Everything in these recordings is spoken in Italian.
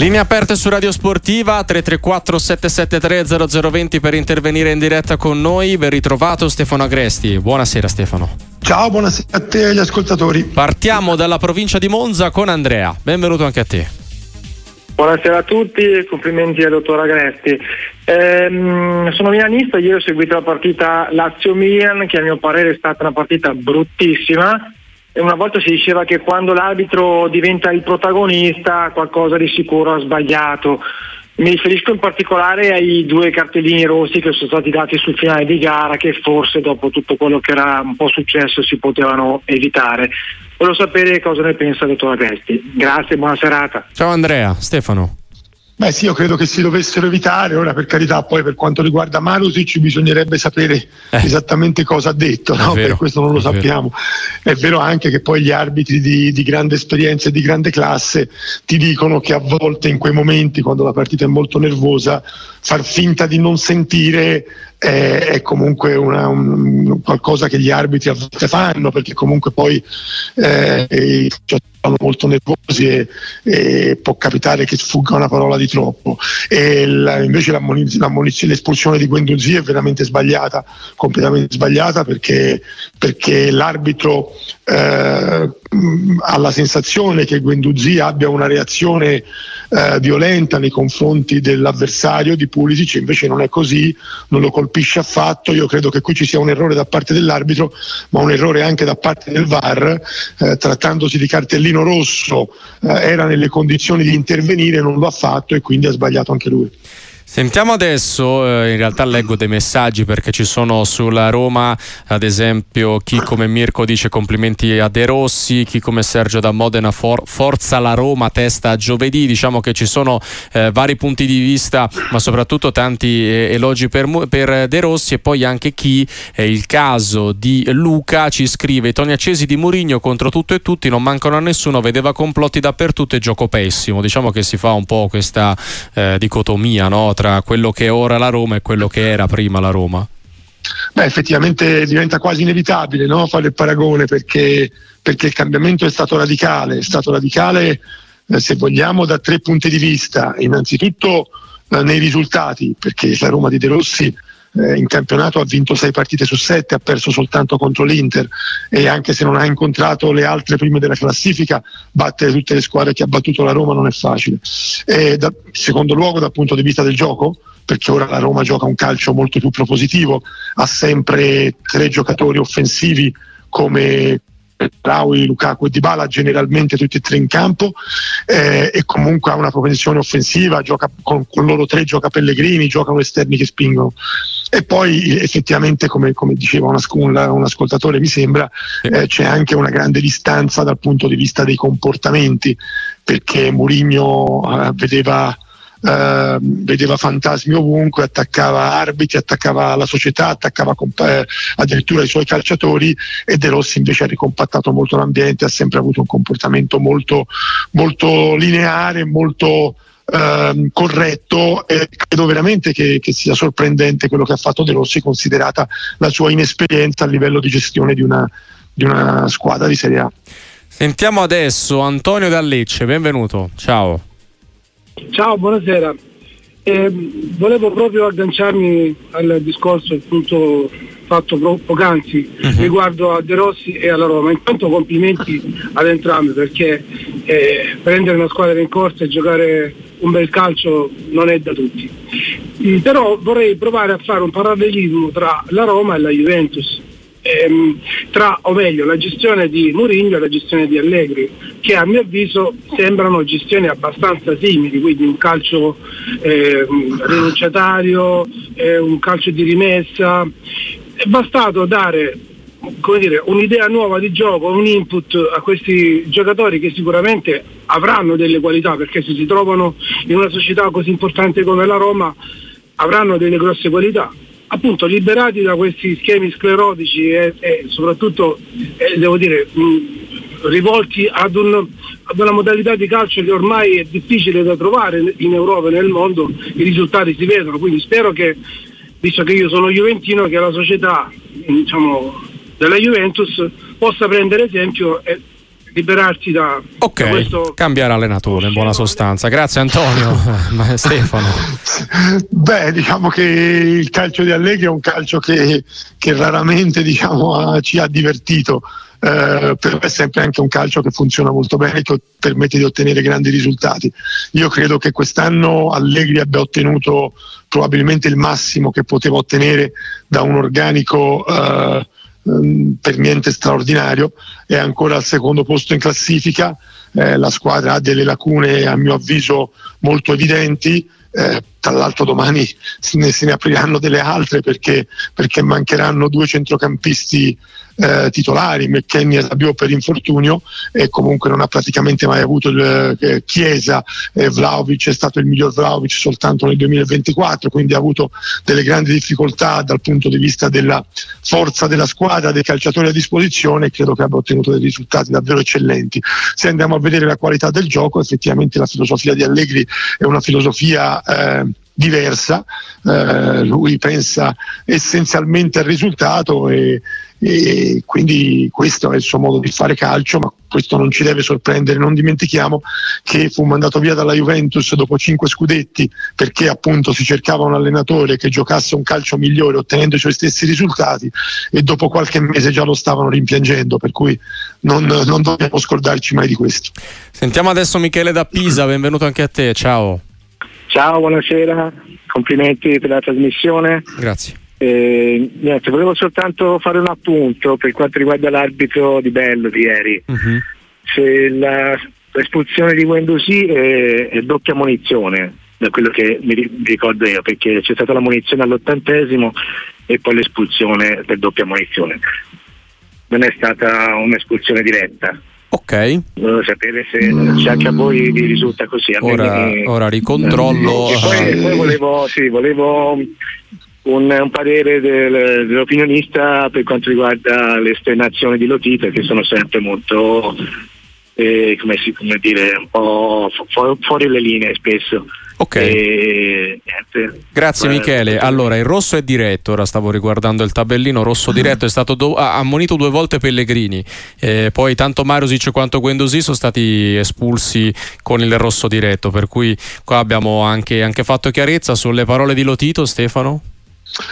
Linee aperte su Radio Sportiva 334 773 0020 per intervenire in diretta con noi. Ben ritrovato Stefano Agresti. Buonasera Stefano. Ciao, buonasera a te e agli ascoltatori. Partiamo dalla provincia di Monza con Andrea. Benvenuto anche a te. Buonasera a tutti e complimenti al dottor Agresti. Sono milanista, ieri ho seguito la partita Lazio-Milan, che a mio parere è stata una partita bruttissima. E una volta si diceva che quando l'arbitro diventa il protagonista qualcosa di sicuro ha sbagliato. Mi riferisco in particolare ai due cartellini rossi che sono stati dati sul finale di gara, che forse dopo tutto quello che era un po' successo si potevano evitare. Volevo sapere cosa ne pensa il dottor Agresti. Grazie, buona serata. Ciao Andrea. Stefano. Beh sì, io credo che si dovessero evitare, ora per carità, poi per quanto riguarda Marusic bisognerebbe sapere esattamente cosa ha detto, no? Vero, per questo non lo sappiamo. Vero. È vero anche che poi gli arbitri di grande esperienza e di grande classe ti dicono che a volte in quei momenti, quando la partita è molto nervosa, far finta di non sentire è comunque qualcosa che gli arbitri a volte fanno, perché comunque poi sono molto nervosi e può capitare che sfugga una parola di troppo. E invece l'espulsione di Guendouzi è veramente sbagliata, completamente sbagliata, perché l'arbitro ha la sensazione che Guendouzi abbia una reazione violenta nei confronti dell'avversario di Pulisic, invece non è così, non lo colpisce affatto. Io credo che qui ci sia un errore da parte dell'arbitro, ma un errore anche da parte del VAR. Trattandosi di cartellino rosso era nelle condizioni di intervenire, non lo ha fatto e quindi ha sbagliato anche lui. Sentiamo adesso, in realtà leggo dei messaggi perché ci sono sulla Roma, ad esempio chi come Mirko dice complimenti a De Rossi, chi come Sergio da Modena forza la Roma, testa a giovedì. Diciamo che ci sono vari punti di vista, ma soprattutto tanti elogi per De Rossi. E poi anche chi il caso di Luca ci scrive: i toni accesi di Mourinho contro tutto e tutti, non mancano a nessuno, vedeva complotti dappertutto e gioco pessimo. Diciamo che si fa un po' questa dicotomia, no? Tra quello che è ora la Roma e quello che era prima la Roma. Beh, effettivamente diventa quasi inevitabile, no? Fare il paragone, perché il cambiamento è stato radicale. È stato radicale, se vogliamo, da tre punti di vista. Innanzitutto nei risultati, perché la Roma di De Rossi in campionato ha vinto 6 partite su 7, ha perso soltanto contro l'Inter, e anche se non ha incontrato le altre prime della classifica, battere tutte le squadre che ha battuto la Roma non è facile. E secondo luogo dal punto di vista del gioco, perché ora la Roma gioca un calcio molto più propositivo, ha sempre 3 giocatori offensivi come Raui, Lukaku e Dybala, generalmente tutti e 3 in campo, e comunque ha una propensione offensiva, gioca con loro 3, gioca Pellegrini, giocano esterni che spingono. E poi effettivamente, come diceva un ascoltatore mi sembra, c'è anche una grande distanza dal punto di vista dei comportamenti, perché Mourinho vedeva fantasmi ovunque, attaccava arbitri, attaccava la società, attaccava addirittura i suoi calciatori, e De Rossi invece ha ricompattato molto l'ambiente, ha sempre avuto un comportamento molto, molto lineare, molto corretto, e credo veramente che sia sorprendente quello che ha fatto De Rossi, considerata la sua inesperienza a livello di gestione di una squadra di Serie A. Sentiamo adesso Antonio da Lecce, benvenuto, ciao. Ciao, buonasera. Volevo proprio agganciarmi al discorso, appunto, fatto poc'anzi riguardo a De Rossi e alla Roma. Intanto complimenti ad entrambi, perché prendere una squadra in corsa e giocare un bel calcio non è da tutti. Però vorrei provare a fare un parallelismo tra la Roma e la Juventus, la gestione di Mourinho e la gestione di Allegri, che a mio avviso sembrano gestioni abbastanza simili, quindi un calcio rinunciatario, un calcio di rimessa. È bastato dare, come dire, un'idea nuova di gioco, un input a questi giocatori, che sicuramente avranno delle qualità, perché se si trovano in una società così importante come la Roma avranno delle grosse qualità, appunto liberati da questi schemi sclerotici e soprattutto devo dire rivolti ad una modalità di calcio che ormai è difficile da trovare in Europa e nel mondo. I risultati si vedono, quindi spero che, visto che io sono juventino, che la società, diciamo, della Juventus possa prendere esempio e liberarsi da, okay, da questo, cambiare allenatore in buona sostanza. Grazie Antonio. Stefano, beh, diciamo che il calcio di Allegri è un calcio che raramente, diciamo, ci ha divertito, però è sempre anche un calcio che funziona molto bene, che permette di ottenere grandi risultati. Io credo che quest'anno Allegri abbia ottenuto probabilmente il massimo che poteva ottenere da un organico per niente straordinario. È ancora al secondo posto in classifica, la squadra ha delle lacune a mio avviso molto evidenti, tra l'altro domani se ne apriranno delle altre perché mancheranno due centrocampisti titolari, McKennie e Rabiot per infortunio, e comunque non ha praticamente mai avuto Chiesa. Vlahović è stato il miglior Vlahović soltanto nel 2024, quindi ha avuto delle grandi difficoltà dal punto di vista della forza della squadra, dei calciatori a disposizione, e credo che abbia ottenuto dei risultati davvero eccellenti. Se andiamo a vedere la qualità del gioco, effettivamente la filosofia di Allegri è una filosofia diversa, lui pensa essenzialmente al risultato e quindi questo è il suo modo di fare calcio, ma questo non ci deve sorprendere. Non dimentichiamo che fu mandato via dalla Juventus dopo 5 scudetti perché appunto si cercava un allenatore che giocasse un calcio migliore ottenendo i suoi stessi risultati, e dopo qualche mese già lo stavano rimpiangendo, per cui non dobbiamo scordarci mai di questo. Sentiamo adesso Michele da Pisa, benvenuto anche a te, ciao. Ciao, buonasera, complimenti per la trasmissione. Grazie. Niente, volevo soltanto fare un appunto per quanto riguarda l'arbitro Di Bello di ieri. Uh-huh. Se l'espulsione di Guendouzi è doppia munizione, da quello che mi ricordo io, perché c'è stata la munizione all'80° e poi l'espulsione per doppia munizione. Non è stata un'espulsione diretta. Ok, volevo sapere se anche a voi vi risulta così. Ora ricontrollo. Poi volevo un parere dell'opinionista per quanto riguarda le esternazioni di Lotito, che sono sempre molto un po' fuori le linee spesso. Ok, grazie Michele. Allora, il rosso è diretto, ora stavo riguardando il tabellino, rosso diretto, è stato ammonito 2 volte Pellegrini, poi tanto Marusic quanto Guendouzi sono stati espulsi con il rosso diretto, per cui qua abbiamo anche fatto chiarezza sulle parole di Lotito. Stefano?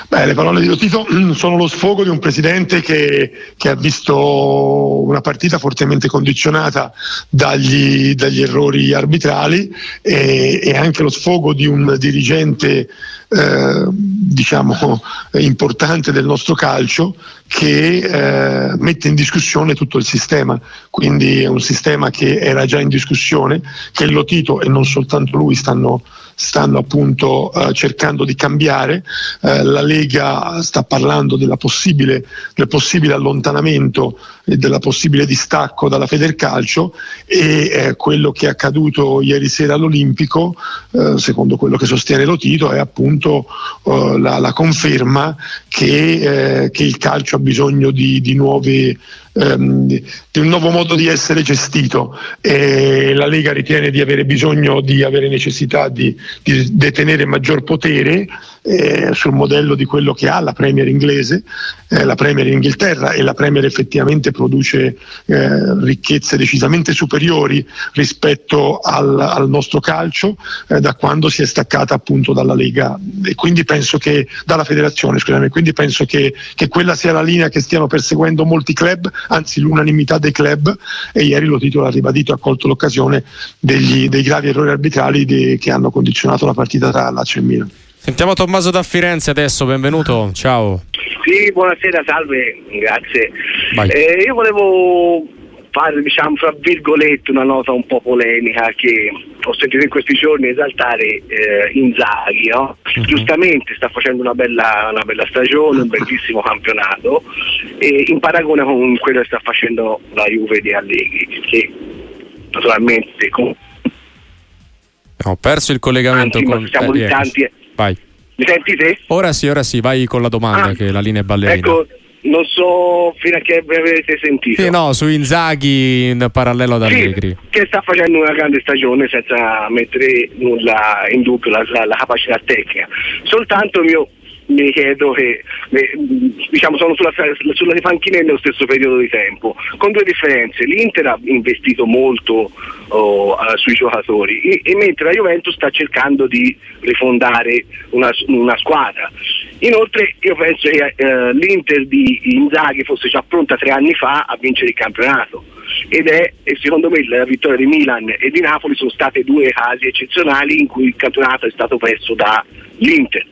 Beh, le parole di Lotito sono lo sfogo di un presidente che ha visto una partita fortemente condizionata dagli errori arbitrali, e anche lo sfogo di un dirigente diciamo importante del nostro calcio, che mette in discussione tutto il sistema. Quindi è un sistema che era già in discussione, che Lotito e non soltanto lui stanno appunto cercando di cambiare. La Lega sta parlando del possibile allontanamento e della possibile distacco dalla Federcalcio, e quello che è accaduto ieri sera all'Olimpico, secondo quello che sostiene Lotito, è appunto la conferma che il calcio ha bisogno di nuove, di un nuovo modo di essere gestito, e la Lega ritiene di avere bisogno, di avere necessità di detenere maggior potere, sul modello di quello che ha la Premier inglese, la Premier in Inghilterra, e la Premier effettivamente produce ricchezze decisamente superiori rispetto al nostro calcio, da quando si è staccata appunto dalla Lega, e quindi penso che dalla federazione, scusami, quindi penso che quella sia la linea che stiano perseguendo molti club, anzi l'unanimità dei club, e ieri Lotito l'ha ribadito, ha colto l'occasione dei gravi errori arbitrali che hanno condizionato la partita tra Lazio e Milan. Sentiamo Tommaso da Firenze adesso, benvenuto, ciao. Sì, buonasera, salve, grazie. Io volevo fare, diciamo, fra virgolette, una nota un po' polemica che ho sentito in questi giorni esaltare Inzaghi, no? Uh-huh. Giustamente sta facendo una bella stagione, un bellissimo campionato, in paragone con quello che sta facendo la Juve di Allegri, che naturalmente ho perso il collegamento. Anzi, siamo in tanti. Vai. Mi senti te? Ora sì, vai con la domanda, che la linea è ballerina. Ecco, non so fino a che avete sentito. Sì, no, su Inzaghi in parallelo ad Allegri. Sì, che sta facendo una grande stagione senza mettere nulla in dubbio la capacità tecnica. Soltanto il mio mi chiedo che diciamo sono sulla panchine nello stesso periodo di tempo, con due differenze: l'Inter ha investito molto sui giocatori e mentre la Juventus sta cercando di rifondare una squadra. Inoltre io penso che l'Inter di Inzaghi fosse già pronta 3 anni fa a vincere il campionato, e secondo me la vittoria di Milan e di Napoli sono state due casi eccezionali in cui il campionato è stato perso dall'Inter.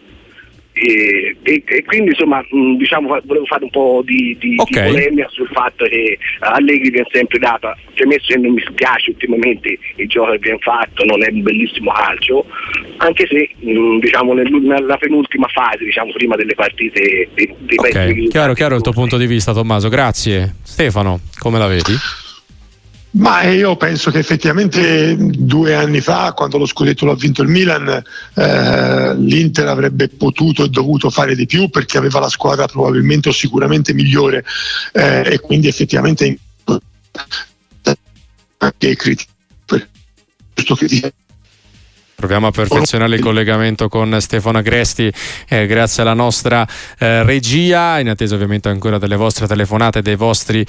E quindi insomma diciamo volevo fare un po' di polemica sul fatto che Allegri viene sempre data, premesso che non mi spiace ultimamente il gioco che viene fatto, non è un bellissimo calcio, anche se diciamo nella penultima fase, diciamo prima delle partite dei paesi. Chiaro il tuo punto di vista, Tommaso, grazie. Stefano, come la vedi? Ma io penso che effettivamente 2 anni fa, quando lo scudetto l'ha vinto il Milan, l'Inter avrebbe potuto e dovuto fare di più, perché aveva la squadra probabilmente o sicuramente migliore, e quindi effettivamente anche critico. Proviamo a perfezionare il collegamento con Stefano Agresti, grazie alla nostra regia, in attesa ovviamente ancora delle vostre telefonate, dei vostri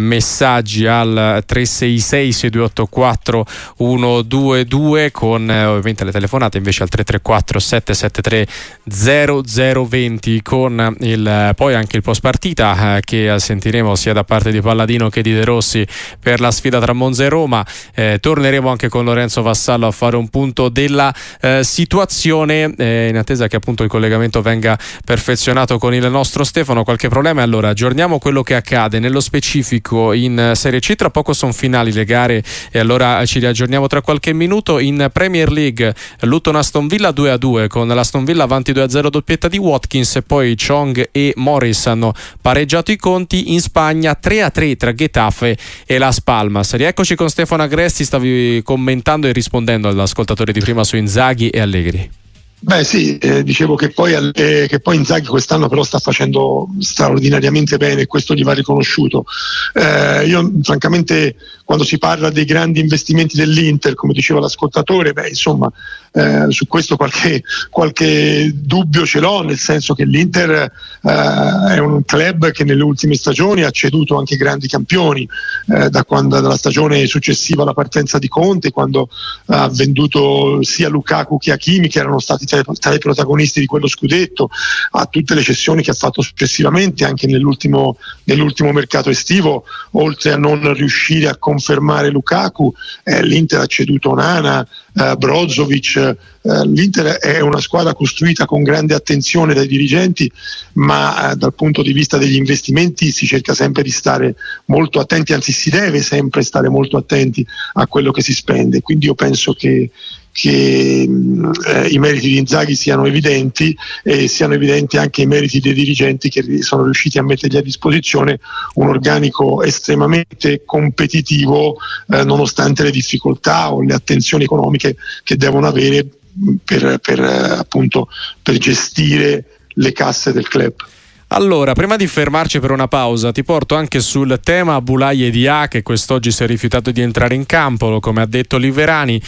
messaggi al 366 6284 122, con ovviamente le telefonate invece al 334 773 0020, con poi anche il post partita che sentiremo sia da parte di Palladino che di De Rossi per la sfida tra Monza e Roma. Torneremo anche con Lorenzo Vassallo a fare un punto della situazione, in attesa che appunto il collegamento venga perfezionato con il nostro Stefano. Qualche problema? Allora aggiorniamo quello che accade nello specifico in Serie C. Tra poco sono finali le gare e allora ci riaggiorniamo tra qualche minuto. In Premier League Luton-Aston Villa 2-2, con l'Aston Villa avanti 2-0 doppietta di Watkins, e poi Chong e Morris hanno pareggiato i conti. In Spagna 3-3 tra Getafe e Las Palmas. Rieccoci con Stefano Agresti, stavi commentando e rispondendo all'ascoltatore di prima su Inzaghi e Allegri. Beh sì, dicevo che poi Inzaghi quest'anno però sta facendo straordinariamente bene, questo gli va riconosciuto. Io francamente, quando si parla dei grandi investimenti dell'Inter, come diceva l'ascoltatore, su questo qualche dubbio ce l'ho, nel senso che l'Inter è un club che nelle ultime stagioni ha ceduto anche grandi campioni, dalla stagione successiva alla partenza di Conte, quando ha venduto sia Lukaku che Hakimi, che erano stati tra i protagonisti di quello scudetto, a tutte le cessioni che ha fatto successivamente anche nell'ultimo mercato estivo. Oltre a non riuscire a confermare Lukaku, l'Inter ha ceduto Onana, Brozovic. L'Inter è una squadra costruita con grande attenzione dai dirigenti, ma dal punto di vista degli investimenti si cerca sempre di stare molto attenti, anzi si deve sempre stare molto attenti a quello che si spende. Quindi io penso che i meriti di Inzaghi siano evidenti, e siano evidenti anche i meriti dei dirigenti, che sono riusciti a mettergli a disposizione un organico estremamente competitivo, nonostante le difficoltà o le attenzioni economiche che devono avere per gestire le casse del club. Allora, prima di fermarci per una pausa, ti porto anche sul tema Boulay Ediá, che quest'oggi si è rifiutato di entrare in campo, come ha detto Liverani.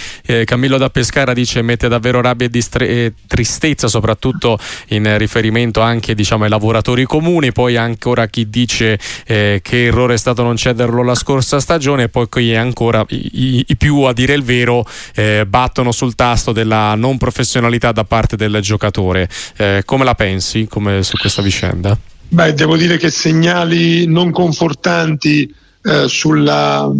Camillo da Pescara dice: mette davvero rabbia e tristezza, soprattutto in riferimento anche ai lavoratori comuni. Poi ancora chi dice che errore è stato non cederlo la scorsa stagione, e poi qui ancora i più, a dire il vero, battono sul tasto della non professionalità da parte del giocatore. Come la pensi su questa vicenda? Beh, devo dire che segnali non confortanti sulla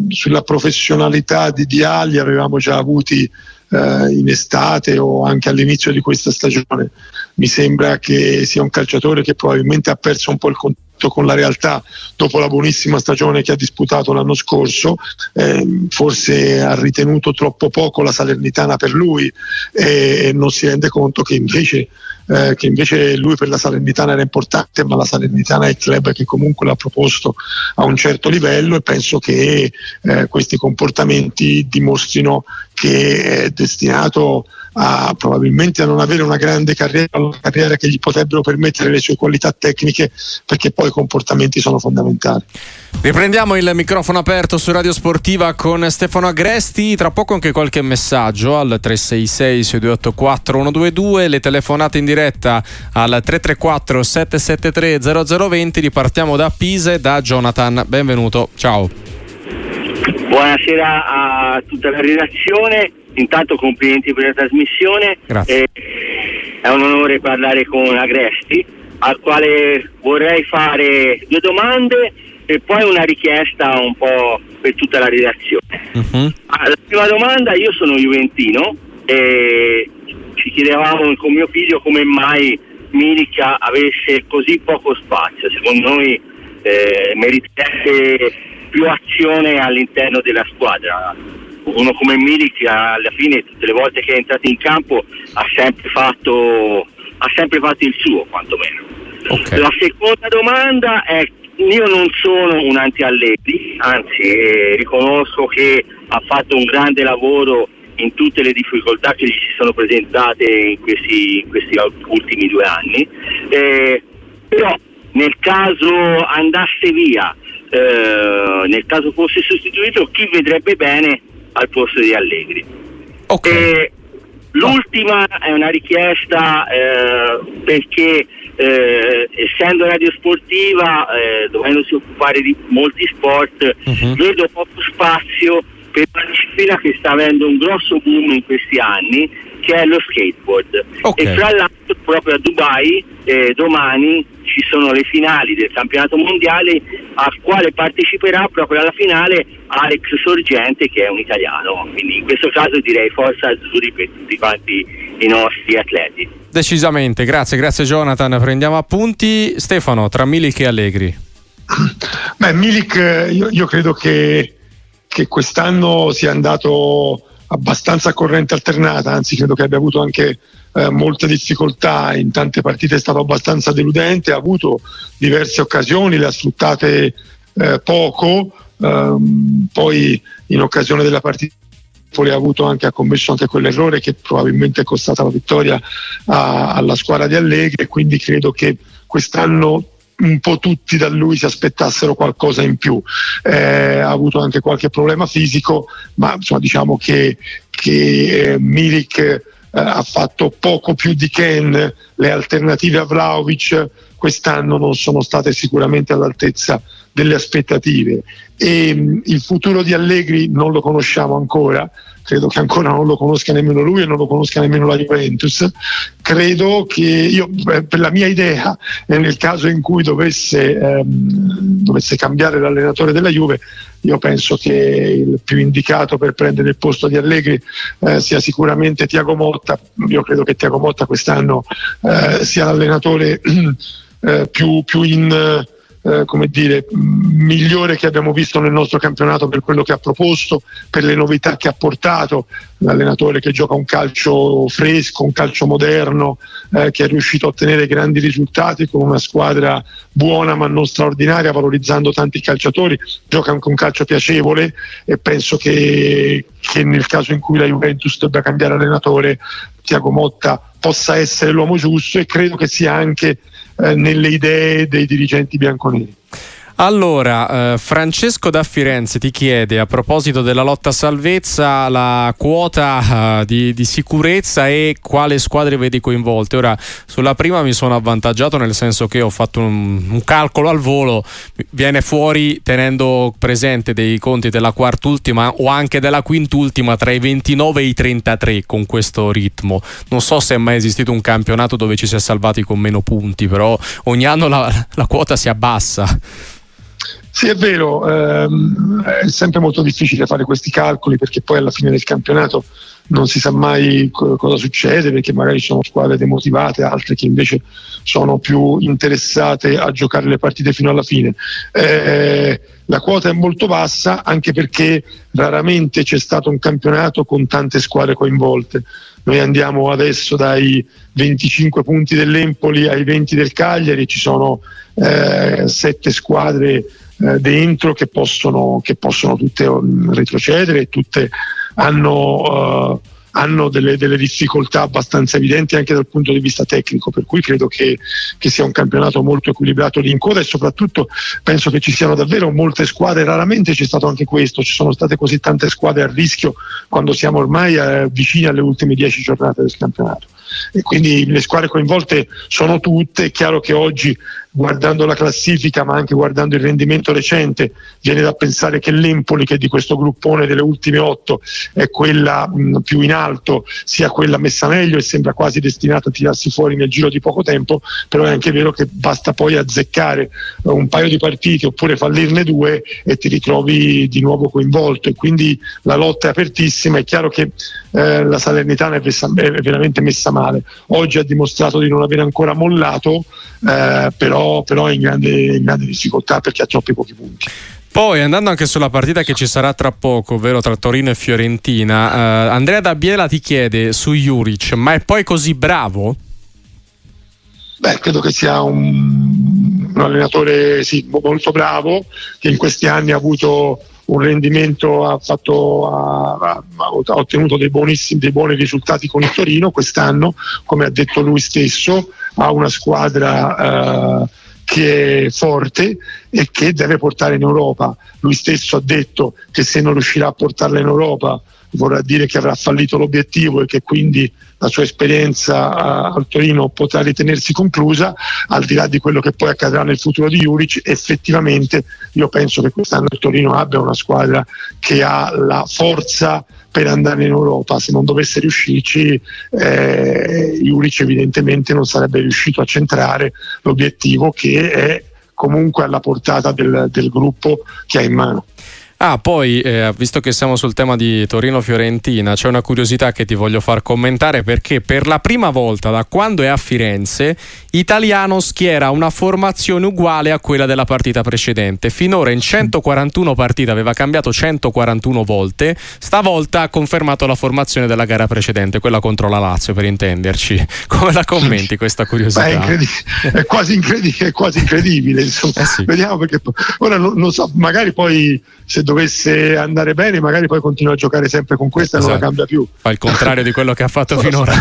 professionalità di Dià li avevamo già avuti in estate o anche all'inizio di questa stagione. Mi sembra che sia un calciatore che probabilmente ha perso un po' il contatto con la realtà dopo la buonissima stagione che ha disputato l'anno scorso. Forse ha ritenuto troppo poco la Salernitana per lui, e non si rende conto che invece lui per la Salernitana era importante, ma la Salernitana è il club che comunque l'ha proposto a un certo livello, e penso che questi comportamenti dimostrino che è destinato a probabilmente a non avere una grande carriera, una carriera che gli potrebbero permettere le sue qualità tecniche, perché poi i comportamenti sono fondamentali. Riprendiamo il microfono aperto su Radio Sportiva con Stefano Agresti, tra poco anche qualche messaggio al 366 628 4122, le telefonate in diretta al 334 773 0020. Ripartiamo da Pisa e da Jonathan, benvenuto, ciao. Buonasera a tutta la redazione. Intanto complimenti per la trasmissione. Grazie. È un onore parlare con Agresti, al quale vorrei fare due domande e poi una richiesta un po' per tutta la redazione. Uh-huh. La prima domanda: io sono juventino e ci chiedevamo con mio figlio come mai Milik avesse così poco spazio. Secondo noi meriterebbe più azione all'interno della squadra. Uno come Milik alla fine, tutte le volte che è entrato in campo, ha sempre fatto il suo, quantomeno. Okay. La seconda domanda è: io non sono un anti-Allegri, anzi riconosco che ha fatto un grande lavoro in tutte le difficoltà che gli si sono presentate in questi ultimi 2 anni, però nel caso andasse via, nel caso fosse sostituito, chi vedrebbe bene al posto di Allegri? Okay. L'ultima è una richiesta, perché essendo radio sportiva, dovendosi occupare di molti sport, uh-huh, vedo poco spazio per una disciplina che sta avendo un grosso boom in questi anni, che è lo skateboard. Okay. E tra l'altro proprio a Dubai domani ci sono le finali del campionato mondiale, al quale parteciperà proprio alla finale Alex Sorgente, che è un italiano, quindi in questo caso direi forza azzurri per tutti quanti i nostri atleti. Decisamente, grazie Jonathan, prendiamo appunti. Stefano, tra Milik e Allegri. Beh, Milik io credo che quest'anno sia andato abbastanza a corrente alternata, anzi credo che abbia avuto anche molte difficoltà in tante partite, è stato abbastanza deludente, ha avuto diverse occasioni, le ha sfruttate poco, poi in occasione della partita le ha avuto anche, ha commesso anche quell'errore che probabilmente è costata la vittoria alla squadra di Allegri, e quindi credo che quest'anno un po' tutti da lui si aspettassero qualcosa in più. Ha avuto anche qualche problema fisico, ma insomma diciamo che Milik ha fatto poco più di Ken, le alternative a Vlahović quest'anno non sono state sicuramente all'altezza delle aspettative, e il futuro di Allegri non lo conosciamo ancora, credo che ancora non lo conosca nemmeno lui e non lo conosca nemmeno la Juventus. Credo che io, per la mia idea, nel caso in cui dovesse cambiare l'allenatore della Juve, io penso che il più indicato per prendere il posto di Allegri sia sicuramente Thiago Motta. Io credo che Thiago Motta quest'anno sia l'allenatore più in... come dire, migliore che abbiamo visto nel nostro campionato, per quello che ha proposto, per le novità che ha portato, l'allenatore che gioca un calcio fresco, un calcio moderno, che è riuscito a ottenere grandi risultati con una squadra buona ma non straordinaria, valorizzando tanti calciatori, gioca anche un calcio piacevole, e penso che nel caso in cui la Juventus debba cambiare allenatore, Thiago Motta possa essere l'uomo giusto, e credo che sia anche nelle idee dei dirigenti bianconeri. Allora, Francesco da Firenze ti chiede, a proposito della lotta a salvezza, la quota di sicurezza e quale squadre vedi coinvolte. Ora, sulla prima mi sono avvantaggiato, nel senso che ho fatto un calcolo al volo, viene fuori, tenendo presente dei conti della quart'ultima o anche della quint'ultima, tra i 29 e i 33 con questo ritmo. Non so se è mai esistito un campionato dove ci si è salvati con meno punti, però ogni anno la quota si abbassa. Sì, è vero, è sempre molto difficile fare questi calcoli, perché poi alla fine del campionato non si sa mai cosa succede, perché magari sono squadre demotivate, altre che invece sono più interessate a giocare le partite fino alla fine. La quota è molto bassa, anche perché raramente c'è stato un campionato con tante squadre coinvolte. Noi andiamo adesso dai 25 punti dell'Empoli ai 20 del Cagliari, ci sono 7 squadre dentro che possono tutte retrocedere, tutte hanno delle difficoltà abbastanza evidenti anche dal punto di vista tecnico, per cui credo che sia un campionato molto equilibrato lì in coda, e soprattutto penso che ci siano davvero molte squadre, raramente c'è stato anche questo, ci sono state così tante squadre a rischio quando siamo ormai vicini alle ultime 10 giornate del campionato, e quindi le squadre coinvolte sono tutte. È chiaro che oggi, guardando la classifica ma anche guardando il rendimento recente, viene da pensare che l'Empoli, che di questo gruppone delle ultime 8 è quella più in alto, sia quella messa meglio e sembra quasi destinata a tirarsi fuori nel giro di poco tempo, però è anche vero che basta poi azzeccare un paio di partite oppure fallirne due e ti ritrovi di nuovo coinvolto, e quindi la lotta è apertissima. È chiaro che la Salernitana è veramente messa male, oggi ha dimostrato di non aver ancora mollato, però è in grande difficoltà perché ha troppi pochi punti. Poi, andando anche sulla partita che ci sarà tra poco, ovvero tra Torino e Fiorentina, Andrea da Biella ti chiede su Juric: ma è poi così bravo? Beh, credo che sia un allenatore molto bravo, che in questi anni ha avuto un rendimento, ha ottenuto dei buoni risultati con il Torino. Quest'anno, come ha detto lui stesso, ha una squadra che è forte e che deve portare in Europa. Lui stesso ha detto che se non riuscirà a portarla in Europa vorrà dire che avrà fallito l'obiettivo e che quindi la sua esperienza al Torino potrà ritenersi conclusa, al di là di quello che poi accadrà nel futuro di Juric. Effettivamente io penso che quest'anno il Torino abbia una squadra che ha la forza per andare in Europa. Se non dovesse riuscirci, Juric evidentemente non sarebbe riuscito a centrare l'obiettivo, che è comunque alla portata del gruppo che ha in mano. Poi, visto che siamo sul tema di Torino-Fiorentina, c'è una curiosità che ti voglio far commentare, perché per la prima volta da quando è a Firenze, Italiano schiera una formazione uguale a quella della partita precedente. Finora in 141 partite aveva cambiato 141 volte, stavolta ha confermato la formazione della gara precedente, quella contro la Lazio, per intenderci. Come la commenti questa curiosità? Beh, è quasi incredibile, insomma. Sì. Vediamo, perché ora non so, magari poi, se dovesse andare bene, magari poi continua a giocare sempre con questa, esatto, e non la cambia più. Fa il contrario di quello che ha fatto finora.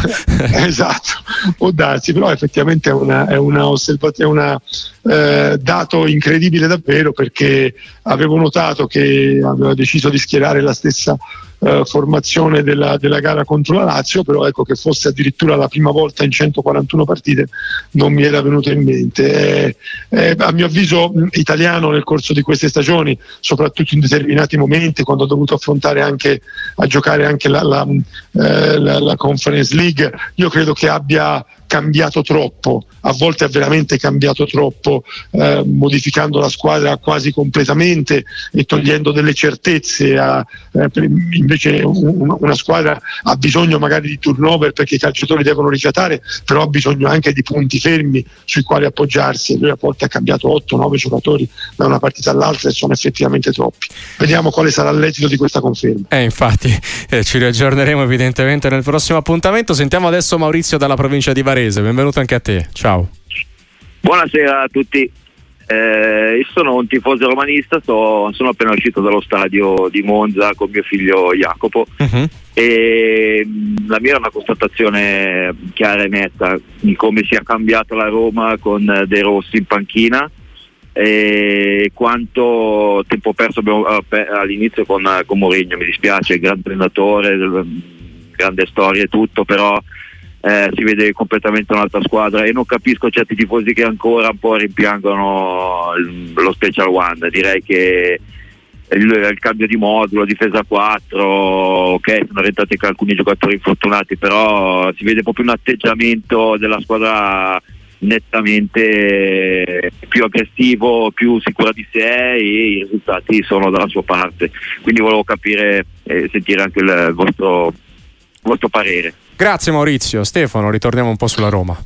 Esatto, può darsi, però effettivamente è un dato incredibile davvero, perché avevo notato che aveva deciso di schierare la stessa formazione della gara contro la Lazio, però ecco che fosse addirittura la prima volta in 141 partite non mi era venuto in mente. A mio avviso Italiano nel corso di queste stagioni, soprattutto in determinati momenti, quando ha dovuto affrontare anche a giocare anche la Conference League, io credo che abbia cambiato troppo, a volte ha veramente cambiato troppo, modificando la squadra quasi completamente e togliendo delle certezze. Invece una squadra ha bisogno magari di turnover perché i calciatori devono rifiatare, però ha bisogno anche di punti fermi sui quali appoggiarsi. Lui a volte ha cambiato 8-9 giocatori da una partita all'altra e sono effettivamente troppi. Vediamo quale sarà l'esito di questa conferma. Infatti ci riaggiorneremo evidentemente nel prossimo appuntamento. Sentiamo adesso Maurizio dalla provincia di Varese. Benvenuto anche a te, ciao. Buonasera a tutti. Io sono un tifoso romanista, sono appena uscito dallo stadio di Monza con mio figlio Jacopo. Uh-huh. E la mia era una constatazione chiara e netta di come sia cambiata la Roma con De Rossi in panchina e quanto tempo perso all'inizio con Mourinho. Mi dispiace, grande allenatore, grande storia e tutto, però si vede completamente un'altra squadra e non capisco certi tifosi che ancora un po' rimpiangono lo Special One. Direi che il cambio di modulo, difesa 4, ok, sono rientrati anche alcuni giocatori infortunati, però si vede proprio un atteggiamento della squadra nettamente più aggressivo, più sicura di sé, e i risultati sono dalla sua parte. Quindi volevo capire e sentire anche il vostro parere. Grazie Maurizio. Stefano, ritorniamo un po' sulla Roma.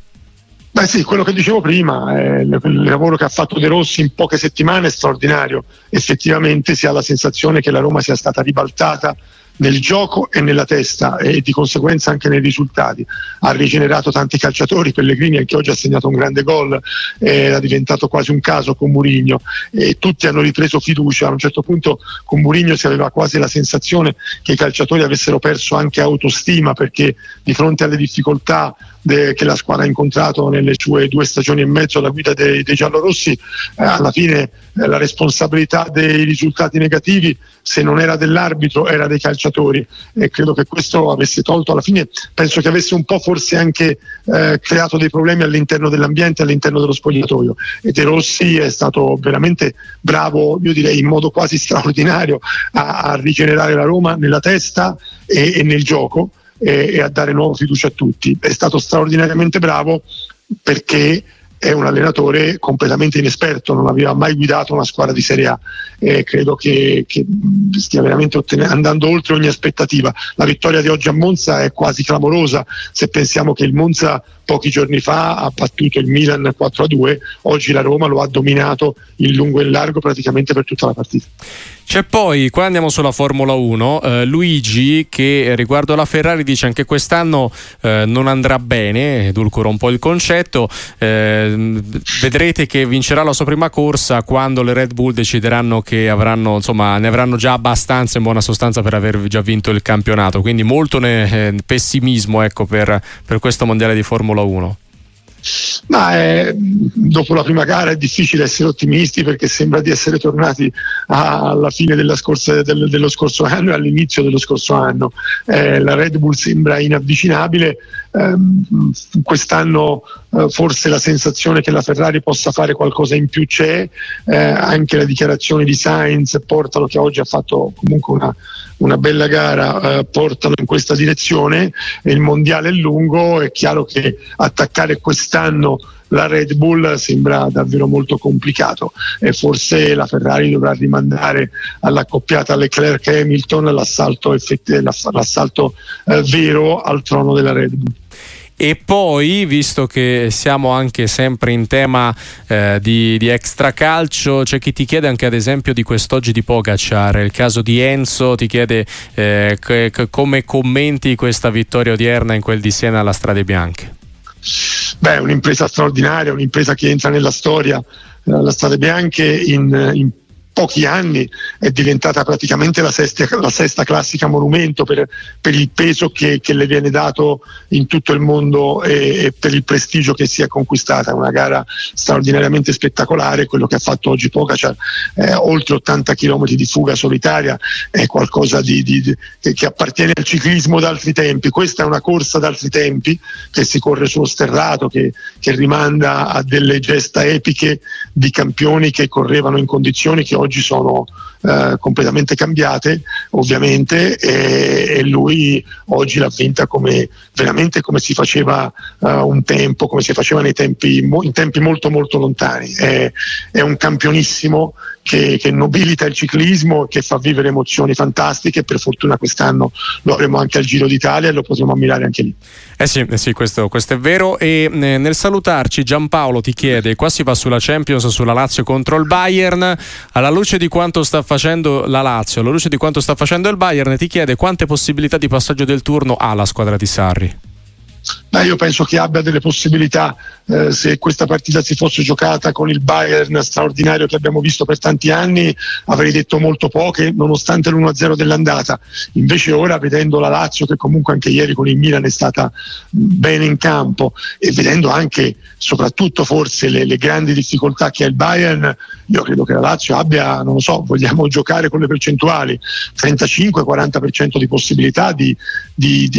Beh sì, quello che dicevo prima, il lavoro che ha fatto De Rossi in poche settimane è straordinario. Effettivamente si ha la sensazione che la Roma sia stata ribaltata nel gioco e nella testa, e di conseguenza anche nei risultati. Ha rigenerato tanti calciatori, Pellegrini anche oggi ha segnato un grande gol, era diventato quasi un caso con Mourinho, e tutti hanno ripreso fiducia. A un certo punto con Mourinho si aveva quasi la sensazione che i calciatori avessero perso anche autostima, perché di fronte alle difficoltà che la squadra ha incontrato nelle sue 2 stagioni e mezzo alla guida dei giallorossi, alla fine la responsabilità dei risultati negativi, se non era dell'arbitro, era dei calciatori, e credo che questo avesse tolto, alla fine penso che avesse un po' forse anche creato dei problemi all'interno dell'ambiente, all'interno dello spogliatoio. E De Rossi è stato veramente bravo, io direi in modo quasi straordinario, a rigenerare la Roma nella testa e nel gioco, e a dare nuova fiducia a tutti. È stato straordinariamente bravo perché è un allenatore completamente inesperto, non aveva mai guidato una squadra di Serie A, e credo che stia veramente andando oltre ogni aspettativa. La vittoria di oggi a Monza è quasi clamorosa, se pensiamo che il Monza pochi giorni fa ha battuto il Milan 4-2, oggi la Roma lo ha dominato in lungo e in largo praticamente per tutta la partita. C'è poi, qua andiamo sulla Formula 1, Luigi che riguardo alla Ferrari dice anche quest'anno non andrà bene, edulcora un po' il concetto, vedrete che vincerà la sua prima corsa quando le Red Bull decideranno che avranno, insomma, ne avranno già abbastanza in buona sostanza per aver già vinto il campionato, quindi molto pessimismo, ecco, per questo mondiale di Formula 1. Ma dopo la prima gara è difficile essere ottimisti, perché sembra di essere tornati alla fine dello scorso anno e all'inizio dello scorso anno. La Red Bull sembra inavvicinabile. Quest'anno forse la sensazione che la Ferrari possa fare qualcosa in più c'è, anche le dichiarazioni di Sainz portano, che oggi ha fatto comunque una bella gara, portano in questa direzione. Il mondiale è lungo, è chiaro che attaccare quest'anno la Red Bull sembra davvero molto complicato, e forse la Ferrari dovrà rimandare all'accoppiata Leclerc e Hamilton l'assalto vero al trono della Red Bull. E poi, visto che siamo anche sempre in tema di extracalcio, c'è chi ti chiede anche ad esempio di quest'oggi di Pogacar, il caso di Enzo, ti chiede come commenti questa vittoria odierna in quel di Siena alla Strade Bianche. Beh, un'impresa straordinaria, un'impresa che entra nella storia. La Strade Bianche in pochi anni è diventata praticamente la sesta classica monumento per il peso che le viene dato in tutto il mondo, e per il prestigio che si è conquistata. Una gara straordinariamente spettacolare, quello che ha fatto oggi Pogacar, oltre 80 km di fuga solitaria, è qualcosa che appartiene al ciclismo d'altri tempi. Questa è una corsa d'altri tempi, che si corre sullo sterrato, che rimanda a delle gesta epiche di campioni che correvano in condizioni che oggi sono completamente cambiate, ovviamente, e lui oggi l'ha vinta come si faceva un tempo, come si faceva in tempi molto molto lontani. È un campionissimo che nobilita il ciclismo, che fa vivere emozioni fantastiche. Per fortuna quest'anno lo avremo anche al Giro d'Italia e lo potremo ammirare anche lì. Sì, questo è vero. E nel salutarci Giampaolo ti chiede, qua si va sulla Champions, sulla Lazio contro il Bayern, alla luce di quanto sta facendo la Lazio, alla luce di quanto sta facendo il Bayern, ti chiede quante possibilità di passaggio del turno ha la squadra di Sarri. Beh, io penso che abbia delle possibilità. Se questa partita si fosse giocata con il Bayern straordinario che abbiamo visto per tanti anni, avrei detto molto poche, nonostante l'1-0 dell'andata. Invece ora, vedendo la Lazio, che comunque anche ieri con il Milan è stata bene in campo, e vedendo anche soprattutto forse le grandi difficoltà che ha il Bayern, io credo che la Lazio abbia, non lo so, vogliamo giocare con le percentuali, 35-40% di possibilità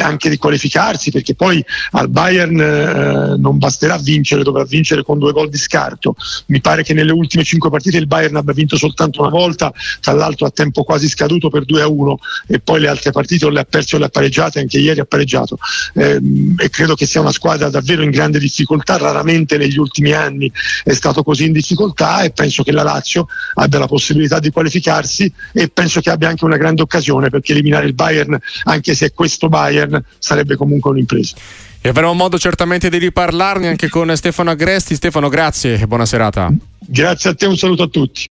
anche di qualificarsi, perché poi al Bayern non basterà vincere, dovrà vincere con 2 gol di scarto. Mi pare che nelle ultime 5 partite il Bayern abbia vinto soltanto una volta, tra l'altro a tempo quasi scaduto per 2-1, e poi le altre partite o le ha perse o le ha pareggiate, anche ieri ha pareggiato, e credo che sia una squadra davvero in grande difficoltà. Raramente negli ultimi anni è stato così in difficoltà, e penso che la Lazio abbia la possibilità di qualificarsi, e penso che abbia anche una grande occasione, perché eliminare il Bayern, anche se è questo Bayern, sarebbe comunque un'impresa. E avremo modo certamente di riparlarne anche con Stefano Agresti. Stefano, grazie e buona serata. Grazie a te, un saluto a tutti.